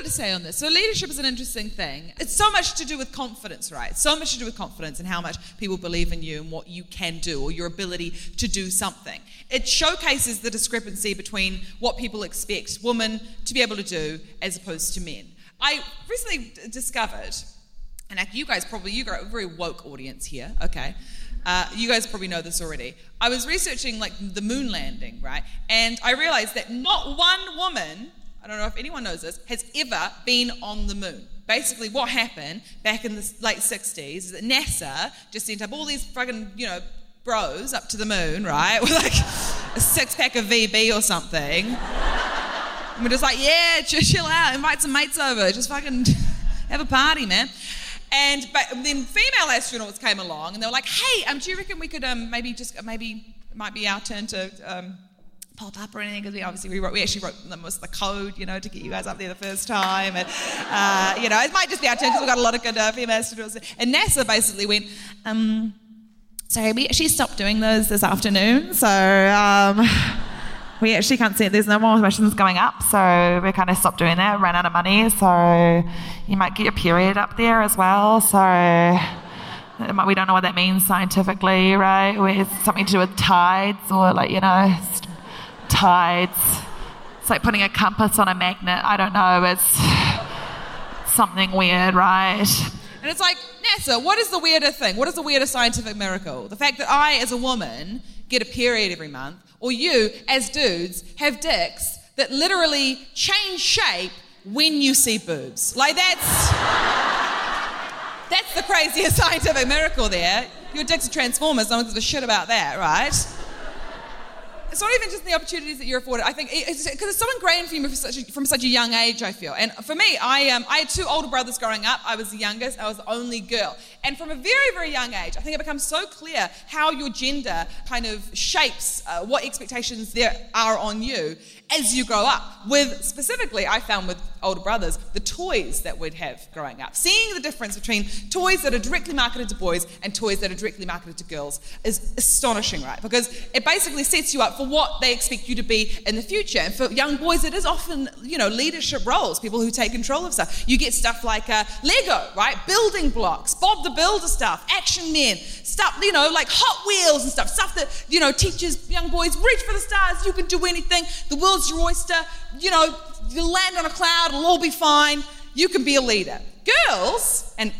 To say on this. So leadership is an interesting thing. It's so much to do with confidence, right? So much to do with confidence and how much people believe in you and what you can do or your ability to do something. It showcases the discrepancy between what people expect women to be able to do as opposed to men. I recently discovered, and you guys probably, you've got a very woke audience here, okay? You guys probably know this already. I was researching the moon landing, right? And I realized that not one woman, I don't know if anyone knows this, has ever been on the moon. Basically, what happened back in the late 60s is that NASA just sent up all these fucking, bros up to the moon, right? With a six-pack of VB or something. And we're just chill out, invite some mates over, just fucking have a party, man. But then female astronauts came along and they were like, hey, do you reckon we could maybe it might be our turn to... pop up or anything, because we actually wrote most of the code, to get you guys up there the first time, and it might just be our turn because we've got a lot of good female students. And NASA basically went, sorry, we actually stopped doing those this afternoon, so we actually can't see it. There's no more missions going up, so we kind of stopped doing that. Ran out of money, so you might get your period up there as well. So. We don't know what that means scientifically, right? It's something to do with tides or tides. It's like putting a compass on a magnet. I don't know. It's something weird, right? And it's like, NASA, what is the weirder thing? What is the weirder scientific miracle? The fact that I, as a woman, get a period every month, or you, as dudes, have dicks that literally change shape when you see boobs. That's the craziest scientific miracle there. Your dicks are transformers. No one gives a shit about that, right? It's not even just the opportunities that you're afforded. I think because it's so ingrained for you from such a young age, I feel. And for me, I had two older brothers growing up. I was the youngest. I was the only girl. And from a very, very young age, I think it becomes so clear how your gender kind of shapes what expectations there are on you as you grow up. Specifically, I found with older brothers, the toys that we'd have growing up. Seeing the difference between toys that are directly marketed to boys and toys that are directly marketed to girls is astonishing, right? Because it basically sets you up for what they expect you to be in the future. And for young boys, it is often, leadership roles, people who take control of stuff. You get stuff like Lego, right? Building blocks, Bob the Builder stuff, Action Men, stuff, like Hot Wheels and stuff that, teaches young boys, reach for the stars, you can do anything, the world's your oyster, you'll land on a cloud, it'll all be fine, you can be a leader. Girls, and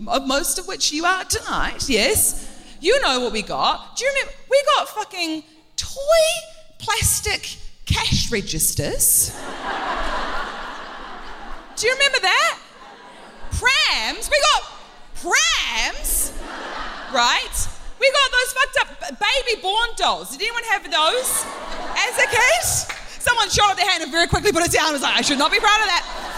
most of which you are tonight, yes, you know what we got. Do you remember? We got fucking toy plastic cash registers. Do you remember that? Prams. We got prams, right? We got those fucked up Baby Born dolls. Did anyone have those as a kid? Someone shot up their hand and very quickly put it down. I was like, I should not be proud of that.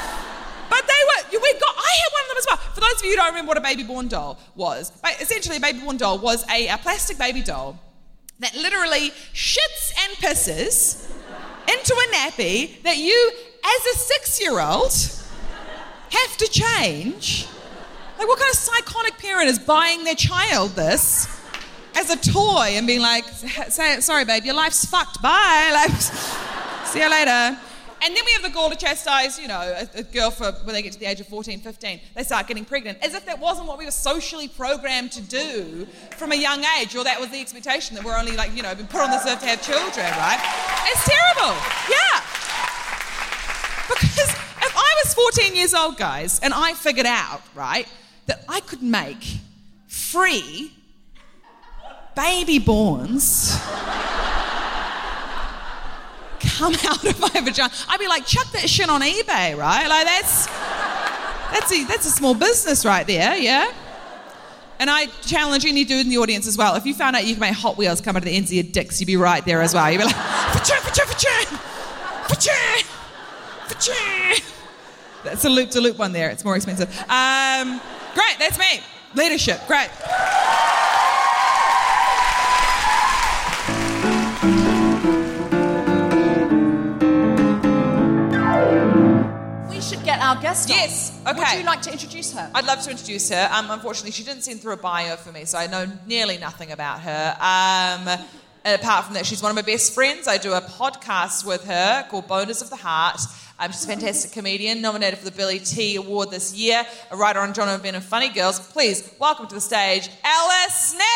But I had one of them as well. For those of you who don't remember what a Baby Born doll was, essentially a Baby Born doll was a plastic baby doll that literally shits and pisses into a nappy that you, as a 6-year-old, have to change. What kind of psychotic parent is buying their child this as a toy and being like, sorry, babe, your life's fucked, bye. See you later. And then we have the gall to chastise, a girl for when they get to the age of 14, 15, they start getting pregnant, as if that wasn't what we were socially programmed to do from a young age, or that was the expectation that we're only been put on this earth to have children, right? It's terrible. Yeah. Because if I was 14 years old, guys, and I figured out, right, that I could make free baby borns come out of my vagina, I'd be like, chuck that shit on eBay, right? That's That's a small business right there, yeah? And I challenge any dude in the audience as well. If you found out you could make Hot Wheels come out of the ends of your dicks, you'd be right there as well. You'd be like, fa-cha. That's a loop-to-loop one there. It's more expensive. Great, that's me. Leadership, great. Should get our guest on. Yes, okay. Would you like to introduce her? I'd love to introduce her. Unfortunately, she didn't send through a bio for me, so I know nearly nothing about her. Apart from that, she's one of my best friends. I do a podcast with her called Boners of the Heart. She's a fantastic comedian, nominated for the Billy T Award this year, a writer on John and Ben and Funny Girls. Please, welcome to the stage, Alice Snedden!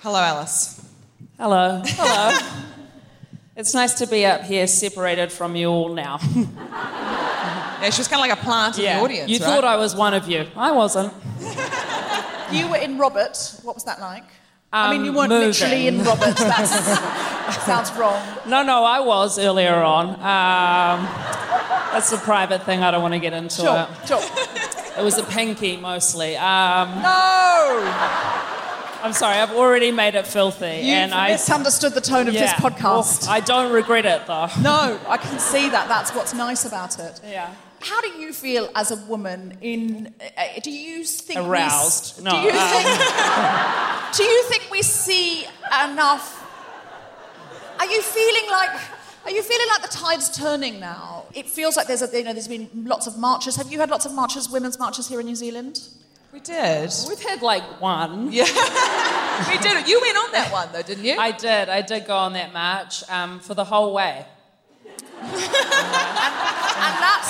Hello, Alice. Hello. It's nice to be up here separated from you all now. Yeah, she's kind of like a plant in the audience, you right? Thought I was one of you. I wasn't. You were in Robert. What was that like? I mean, you weren't literally in Robert. That sounds wrong. No, I was earlier on. That's a private thing. I don't want to get into it. Sure. It was a pinky, mostly. No! I'm sorry, I've already made it filthy. I misunderstood the tone of this podcast. Well, I don't regret it, though. No, I can see that. That's what's nice about it. Yeah. How do you feel as a woman in... do you think... Aroused. Do you think we see enough... Are you feeling like the tide's turning now? It feels like there's been lots of marches. Have you had lots of marches, women's marches here in New Zealand? We did. We've had one. Yeah. We did. You went on that one, though, didn't you? I did go on that march for the whole way. and that's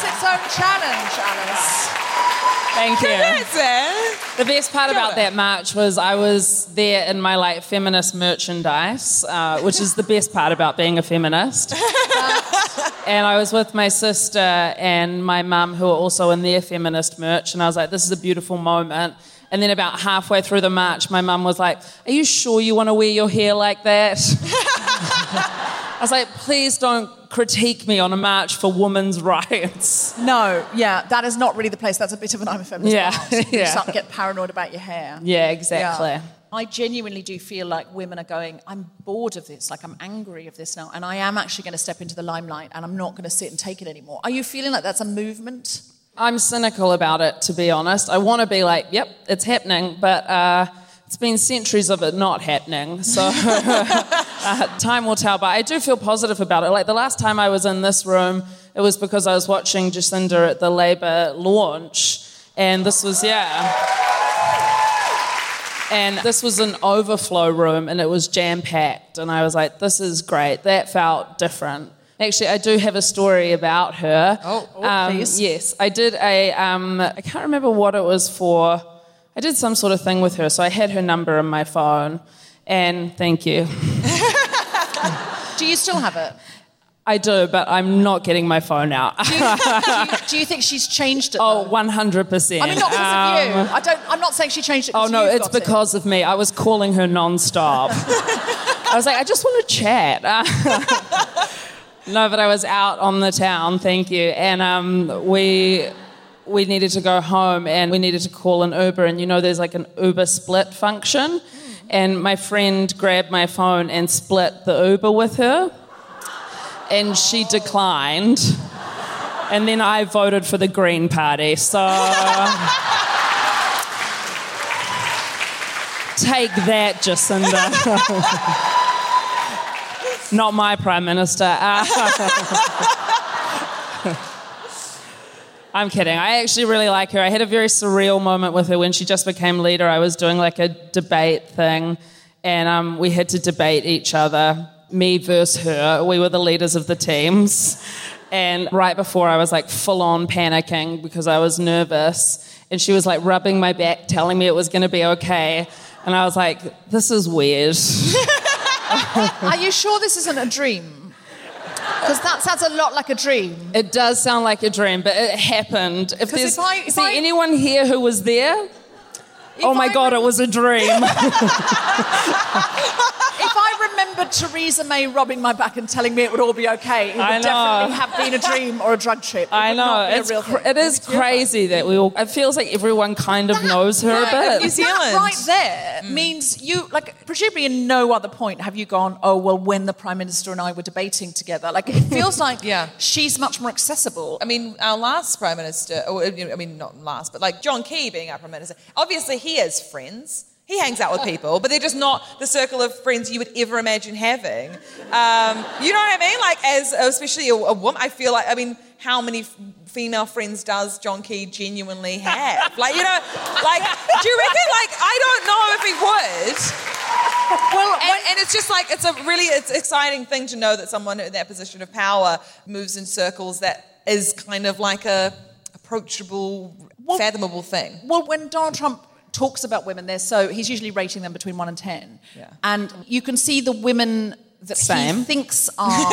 its own challenge, Alice. Thank you. The best part about that march was I was there in my, feminist merchandise, which is the best part about being a feminist. And I was with my sister and my mum, who are also in their feminist merch, and I was like, this is a beautiful moment. And then about halfway through the march, my mum was like, are you sure you want to wear your hair like that? I was like, please don't critique me on a march for women's rights. No, that is not really the place. That's a bit of an I'm a feminist march. You start to get paranoid about your hair. Yeah, exactly. Yeah. I genuinely do feel like women are going, I'm bored of this, I'm angry of this now, and I am actually going to step into the limelight and I'm not going to sit and take it anymore. Are you feeling like that's a movement? I'm cynical about it, to be honest. I want to be like, yep, it's happening, but it's been centuries of it not happening, so time will tell. But I do feel positive about it. The last time I was in this room, it was because I was watching Jacinda at the Labour launch, and this was an overflow room, and it was jam-packed, and I was like, this is great. That felt different. Actually, I do have a story about her. Please. Yes, I did I can't remember what it was for. I did some sort of thing with her, so I had her number in my phone, and thank you. Do you still have it? I do, but I'm not getting my phone out. Do you think she's changed it? 100%. I mean, not because of you. I'm not saying she changed it because no, it's because of me. I was calling her non-stop. I was like, I just want to chat. No, but I was out on the town, thank you. And we needed to go home and we needed to call an Uber. And, there's an Uber split function. And my friend grabbed my phone and split the Uber with her. And she declined. And then I voted for the Green Party. So take that, Jacinda. Not my Prime Minister. I'm kidding. I actually really like her. I had a very surreal moment with her when she just became leader. I was doing a debate thing, and we had to debate each other. Me versus her. We were the leaders of the teams. And right before I was full-on panicking because I was nervous. And she was rubbing my back, telling me it was going to be okay. And I was like, this is weird. Are you sure this isn't a dream? Because that sounds a lot like a dream. It does sound like a dream, but it happened. Is there anyone here who was there? Oh my God, it was a dream. If I remembered Theresa May rubbing my back and telling me it would all be okay, it would definitely have been a dream or a drug trip. It is crazy that we all... It feels like everyone kind of knows her a bit. New Zealand. That right there means you... Like, presumably in no other point have you gone, oh, well, when the Prime Minister and I were debating together. Like, it feels like she's much more accessible. I mean, our last Prime Minister... Not last, but John Key being our Prime Minister. Obviously, he has friends. He hangs out with people, but they're just not the circle of friends you would ever imagine having. You know what I mean? Like, as especially a woman, I feel like, I mean, how many female friends does John Key genuinely have? Like, you know, like, do you reckon? Like, I don't know if he would. Well, and it's just like, it's exciting thing to know that someone in that position of power moves in circles that is kind of like a approachable, fathomable thing. Well, when Donald Trump talks about women there, so he's usually rating them between 1 and 10. Yeah. And you can see the women that he thinks are...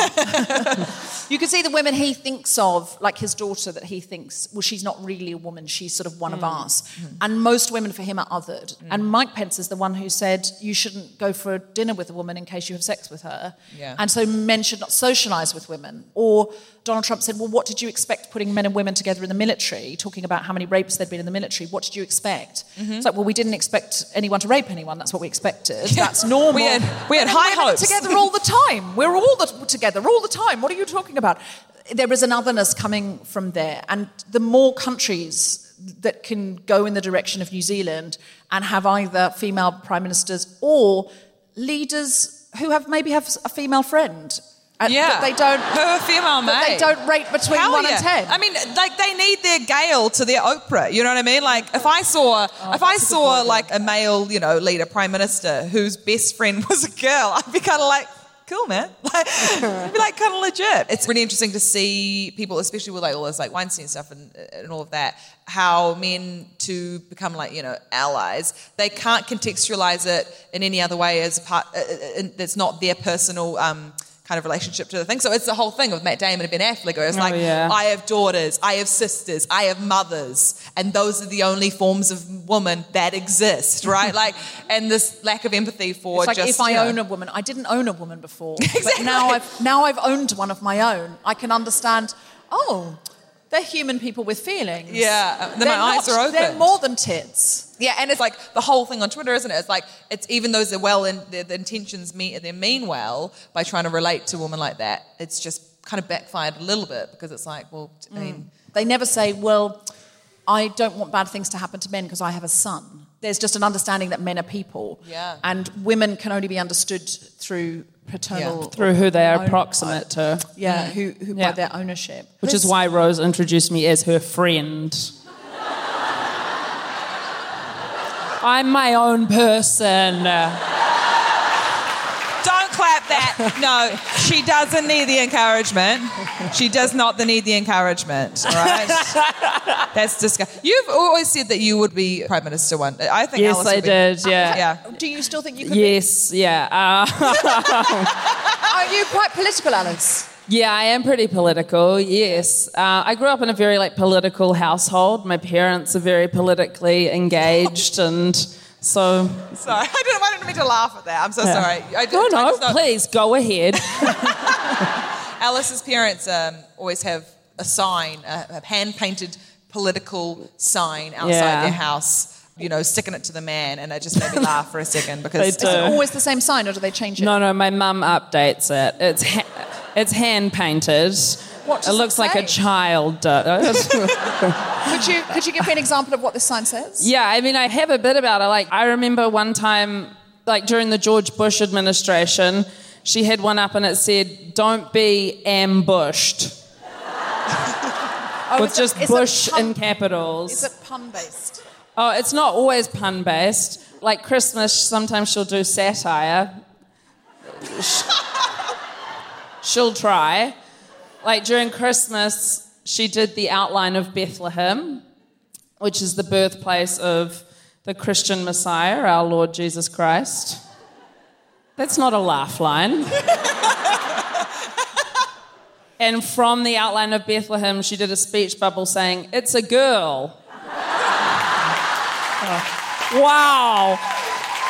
you can see the women he thinks of, like his daughter that he thinks, well, she's not really a woman, she's sort of one of us. Mm. And most women for him are othered. Mm. And Mike Pence is the one who said, you shouldn't go for a dinner with a woman in case you have sex with her. Yeah. And so men should not socialise with women. Or Donald Trump said, well, what did you expect putting men and women together in the military, talking about how many rapes there'd been in the military? What did you expect? Mm-hmm. It's like, well, we didn't expect anyone to rape anyone. That's what we expected. That's normal. we had high hopes. Together all the time. We're all together all the time. What are you talking about? There is an otherness coming from there. And the more countries that can go in the direction of New Zealand and have either female prime ministers or leaders who have maybe have a female friend... That they don't... Her female mate. They don't rate between 1 and 10. I mean, like, they need their Gail to their Oprah, you know what I mean? Like, if I saw like, a male, you know, leader, prime minister, whose best friend was a girl, I'd be kind of like, cool, man. Like, it'd be, like, kind of legit. It's really interesting to see people, especially with, like, all this, like, Weinstein stuff and all of that, how men to become, like, you know, allies, they can't contextualise it in any other way as part... It's not their personal... kind of relationship to the thing. So it's the whole thing with Matt Damon and Ben Affleck. It's I have daughters, I have sisters, I have mothers, and those are the only forms of woman that exist, right? Like, and this lack of empathy for it's like just... It's like if I own a woman. I didn't own a woman before, exactly. But now I've owned one of my own. I can understand, they're human people with feelings. Yeah, then my eyes are open. They're more than tits. Yeah, and it's like the whole thing on Twitter, isn't it? It's like, it's even though they're well and the intentions they mean well by trying to relate to women like that, it's just kind of backfired a little bit because it's like, well, I mean... They never say, well, I don't want bad things to happen to men because I have a son. There's just an understanding that men are people. Yeah. And women can only be understood through... paternal... Yeah. Through who they are proximate to. Yeah, who by their ownership. Which is why Rose introduced me as her friend. I'm my own person. Don't clap that. No, she doesn't need the encouragement. She does not need the encouragement, all right? That's disgusting. You've always said that you would be Prime Minister one. I think Alice would be. Yes, I did, yeah. Do you still think you could be? Yes, Are you quite political, Alice? Yeah, I am pretty political, yes. I grew up in a very, like, political household. My parents are very politically engaged and so... Sorry, I didn't mean to laugh at that. I'm so sorry. Please, go ahead. Alice's parents always have a sign, a hand-painted political sign outside their house... you know, sticking it to the man, and it just made me laugh for a second because... Is it always the same sign, or do they change it? No, my mum updates it. It's hand-painted. What it looks it like a child does. Could you give me an example of what this sign says? Yeah, I mean, I have a bit about it. Like, I remember one time, like, during the George Bush administration, she had one up and it said, "Don't be ambushed." With Bush in capitals. Is it pun-based? Oh, it's not always pun-based. Like Christmas, sometimes she'll do satire. She'll try. Like during Christmas, she did the outline of Bethlehem, which is the birthplace of the Christian Messiah, our Lord Jesus Christ. That's not a laugh line. And from the outline of Bethlehem, she did a speech bubble saying, "It's a girl." Wow.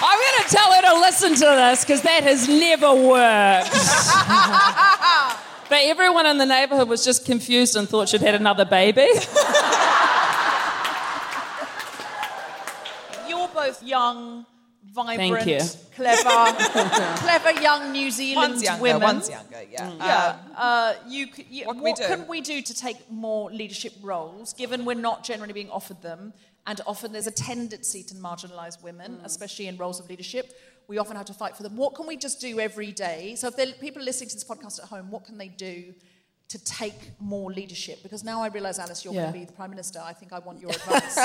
I'm going to tell her to listen to this because that has never worked. But everyone in the neighbourhood was just confused and thought she'd had another baby. You're both young, vibrant, clever young New Zealand women. One's younger. What can we do to take more leadership roles, given we're not generally being offered them? And often there's a tendency to marginalise women, especially in roles of leadership. We often have to fight for them. What can we just do every day? So if there are people listening to this podcast at home, what can they do to take more leadership? Because now I realise, Alice, you're going to be the Prime Minister. I think I want your advice.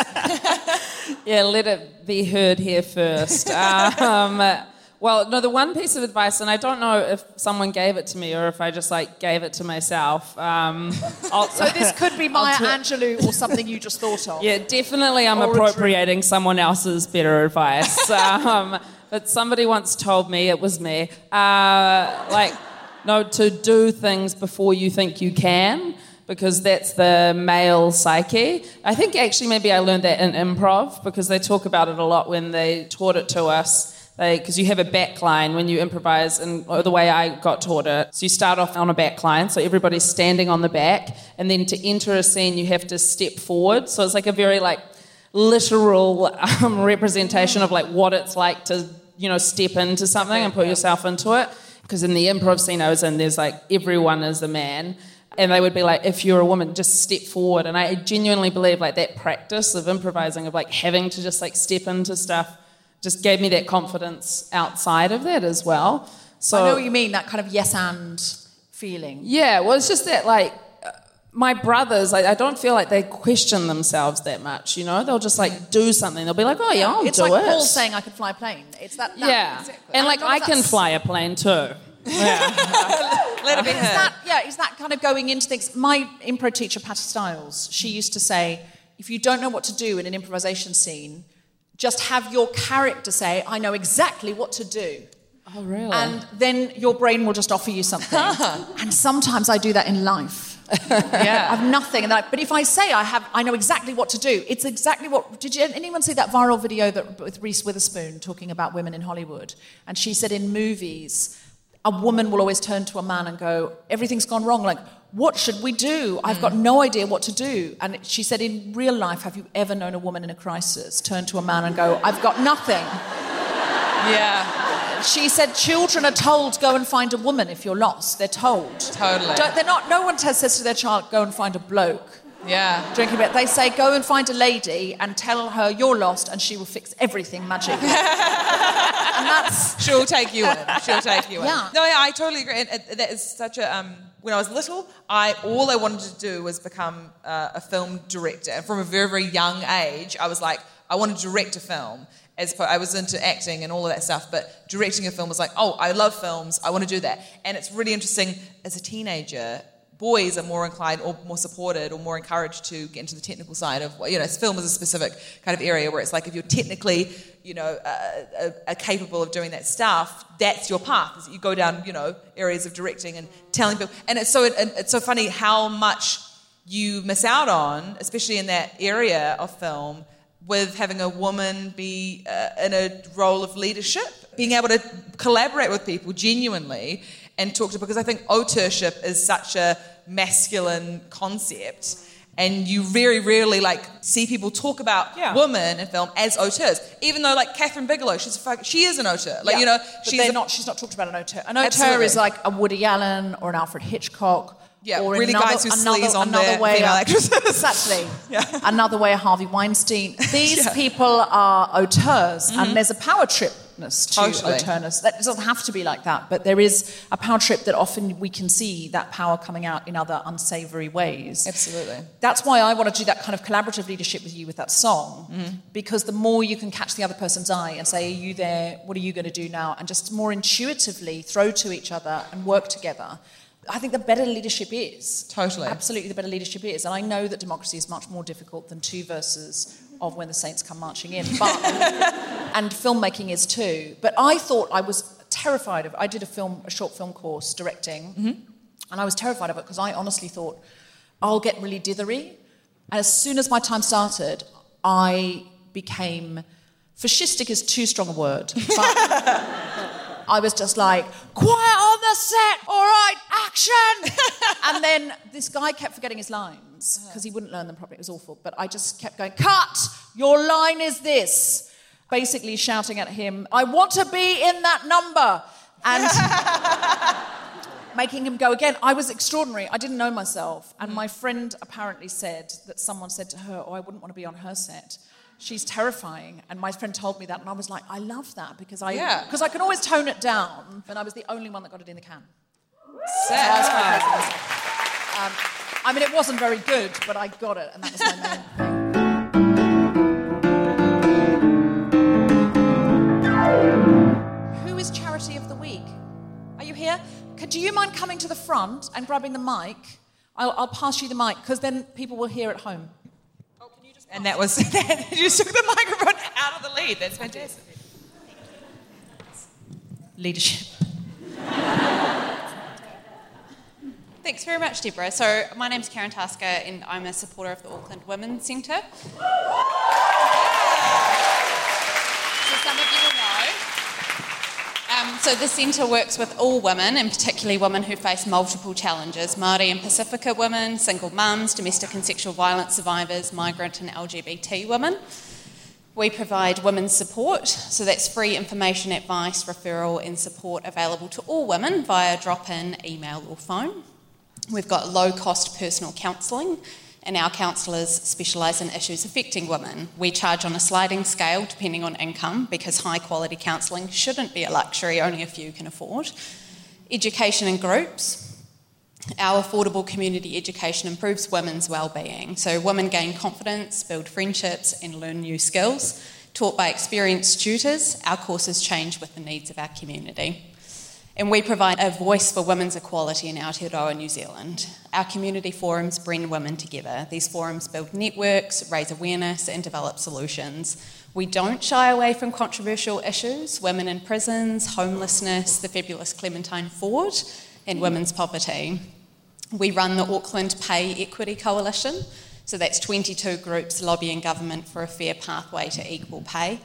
Let it be heard here first. The one piece of advice, and I don't know if someone gave it to me or if I just, gave it to myself. So this could be Maya Angelou or something you just thought of. Yeah, definitely I'm appropriating someone else's better advice. But somebody once told me, it was me, to do things before you think you can, because that's the male psyche. I think actually maybe I learned that in improv, because they talk about it a lot when they taught it to us. Because you have a back line when you improvise, and the way I got taught it. So you start off on a back line, so everybody's standing on the back, and then to enter a scene you have to step forward. So it's a very literal representation of what it's like to step into something and put yourself into it. Because in the improv scene I was in, there's everyone is a man. And they would be if you're a woman, just step forward. And I genuinely believe that practice of improvising, of having to just step into stuff, just gave me that confidence outside of that as well. So I know what you mean, that kind of yes and feeling. Yeah, well, it's just that my brothers, I don't feel they question themselves that much, They'll just do something. They'll be oh yeah, I'll do it. It's Paul saying I can fly a plane. It's that. Exactly. And I can fly a plane too. Yeah. Let it be heard. It's that kind of going into things. My improv teacher, Patty Stiles, she used to say, if you don't know what to do in an improvisation scene, just have your character say, I know exactly what to do. Oh, really? And then your brain will just offer you something. And sometimes I do that in life. I have nothing. And but if I say I know exactly what to do, it's exactly what... Did anyone see that viral video with Reese Witherspoon talking about women in Hollywood? And she said in movies, a woman will always turn to a man and go, everything's gone wrong. What should we do? I've got no idea what to do. And she said, in real life, have you ever known a woman in a crisis turn to a man and go, I've got nothing? Yeah. She said, children are told, go and find a woman if you're lost. They're told. Totally. No one says to their child, go and find a bloke. Yeah. Drinking a bit. They say, go and find a lady and tell her you're lost and she will fix everything magically. And that's... She'll take you in. Yeah. No, I totally agree. And that is such a... When I was little, all I wanted to do was become a film director. And from a very, very young age, I was I want to direct a film. I was into acting and all of that stuff, but directing a film was I love films, I want to do that. And it's really interesting, as a teenager, boys are more inclined or more supported or more encouraged to get into the technical side of, film is a specific kind of area where it's if you're technically... capable of doing that stuff, that's your path. Is that you go down, areas of directing and telling people. And it's so funny how much you miss out on, especially in that area of film, with having a woman be in a role of leadership, being able to collaborate with people genuinely and talk to... Because I think auteurship is such a masculine concept... And you very rarely see people talk about women in film as auteurs, even though Catherine Bigelow, she is an auteur. She's not talked about an auteur. An auteur absolutely. Is a Woody Allen or an Alfred Hitchcock. Yeah, or really guys who sleaze on their female actresses. Exactly. Yeah. Another way, Harvey Weinstein. These people are auteurs, and there's a power tripness to auteurs. That doesn't have to be like that, but there is a power trip that often we can see that power coming out in other unsavoury ways. Absolutely. That's why I want to do that kind of collaborative leadership with you with that song, because the more you can catch the other person's eye and say, are you there? What are you going to do now? And just more intuitively throw to each other and work together. I think the better leadership is. Totally. Absolutely the better leadership is. And I know that democracy is much more difficult than two verses of When the Saints Come Marching In. But, and filmmaking is too. But I thought I was terrified of... I did a short film course directing. And I was terrified of it because I honestly thought, I'll get really dithery. As soon as my time started, I became... fascistic is too strong a word. But I was just like, quiet on the set, all right, action! And then this guy kept forgetting his lines because he wouldn't learn them properly. It was awful. But I just kept going, cut! Your line is this. Basically shouting at him, I want to be in that number. And... making him go again. I was extraordinary. I didn't know myself. And my friend apparently said that someone said to her, oh, I wouldn't want to be on her set. She's terrifying. And my friend told me that. And I was like, I love that because I can always tone it down. And I was the only one that got it in the can. So I mean, it wasn't very good, but I got it. And that was my main thing. Who is Charity of the Week? Are you here? Do you mind coming to the front and grabbing the mic? I'll pass you the mic, because then people will hear at home. Oh, can you just pass? And that was... you just took the microphone out of the lead. That's fantastic. Thank you. Leadership. Thanks very much, Deborah. So, my name's Karen Tasker, and I'm a supporter of the Auckland Women's Centre. So, some of you will know... So the centre works with all women, and particularly women who face multiple challenges, Māori and Pasifika women, single mums, domestic and sexual violence survivors, migrant and LGBT women. We provide women's support, so that's free information, advice, referral and support available to all women via drop-in, email or phone. We've got low-cost personal counselling, and our counsellors specialise in issues affecting women. We charge on a sliding scale depending on income because high-quality counselling shouldn't be a luxury only a few can afford. Education in groups. Our affordable community education improves women's well-being. So women gain confidence, build friendships and learn new skills. Taught by experienced tutors, our courses change with the needs of our community. And we provide a voice for women's equality in Aotearoa, New Zealand. Our community forums bring women together. These forums build networks, raise awareness and develop solutions. We don't shy away from controversial issues, women in prisons, homelessness, the fabulous Clementine Ford, and women's poverty. We run the Auckland Pay Equity Coalition, so that's 22 groups lobbying government for a fair pathway to equal pay.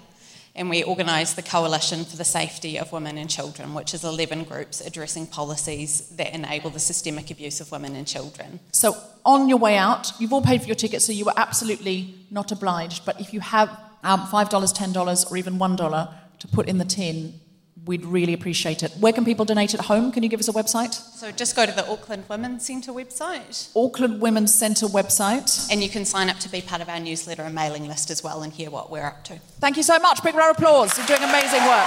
And we organise the Coalition for the Safety of Women and Children, which is 11 groups addressing policies that enable the systemic abuse of women and children. So on your way out, you've all paid for your tickets, so you are absolutely not obliged. But if you have $5, $10 or even $1 to put in the tin, we'd really appreciate it. Where can people donate at home? Can you give us a website? So just go to the Auckland Women's Centre website. Auckland Women's Centre website. And you can sign up to be part of our newsletter and mailing list as well and hear what we're up to. Thank you so much. Big round of applause. You're doing amazing work.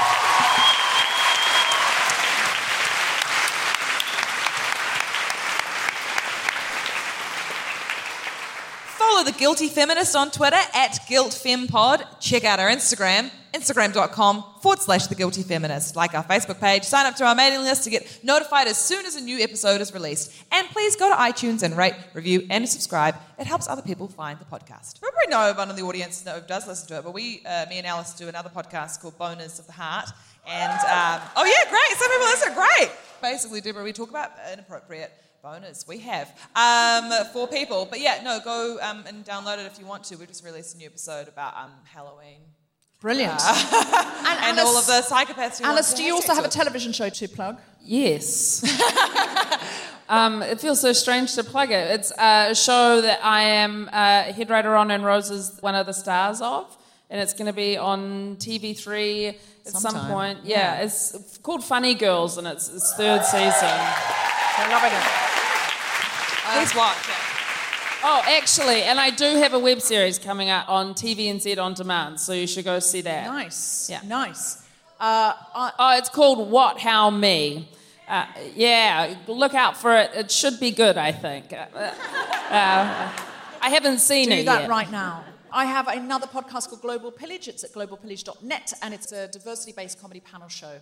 Follow The Guilty Feminist on Twitter at GuiltFemPod. Check out our Instagram. Instagram.com/TheGuiltyFeminist. Like our Facebook page, sign up to our mailing list to get notified as soon as a new episode is released. And please go to iTunes and rate, review, and subscribe. It helps other people find the podcast. Probably no one in the audience does listen to it, but me and Alice do another podcast called Boners of the Heart. And, oh yeah, great. Some people listen, great. Basically, Deborah, we talk about inappropriate boners. We have for people. But yeah, no, go and download it if you want to. We've just released a new episode about Halloween. Brilliant. And Alice, all of the psychopaths. Alice, do you also have a television show to plug? Yes. It feels so strange to plug it. It's a show that I am head writer on, and Rose is one of the stars of. And it's going to be on TV3 at some point. Yeah, it's called Funny Girls, and it's its third season. I'm loving it. Please watch it. Oh, actually, and I do have a web series coming out on TVNZ On Demand, so you should go see that. Nice, yeah. Nice. It's called What, How, Me. Yeah, look out for it. It should be good, I think. I haven't seen it yet. Do that right now. I have another podcast called Global Pillage. It's at globalpillage.net, and it's a diversity-based comedy panel show.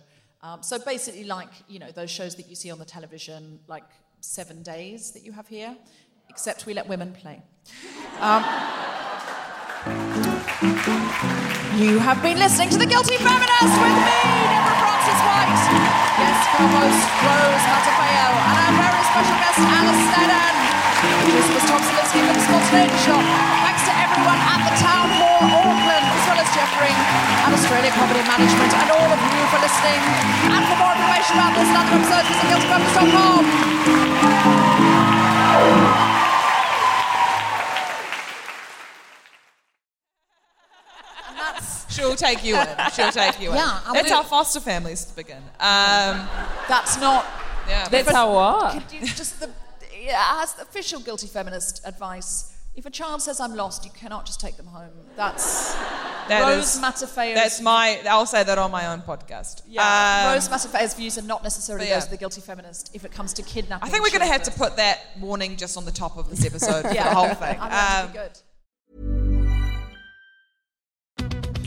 So basically, like, you know, those shows that you see on the television, like 7 Days that you have here. Except we let women play. You have been listening to The Guilty Feminist with me, Deborah Frances-White. Frances-White. Yes, co-host Rose Matafeo. And our very special guest, Alice Snedden. Producer was Tom Solinsky from the Scottish Lady Shop. Thanks to everyone at the Town Hall, Auckland, as well as Jeff Ring and Australia Comedy Management, and all of you for listening. And for more information about this and other episodes, visit guiltyfeminist.com. She'll take you in. She'll take you in. Yeah, that's how foster families begin. That's not. Yeah, that's how what? Could you just as the official guilty feminist advice, if a child says I'm lost, you cannot just take them home. That's Rose Matafeo's. I'll say that on my own podcast. Yeah, Rose Matafeo's views are not necessarily those of the guilty feminist if it comes to kidnapping. I think we're going to have to put that warning just on the top of this episode for the whole thing. I mean, that'd be good.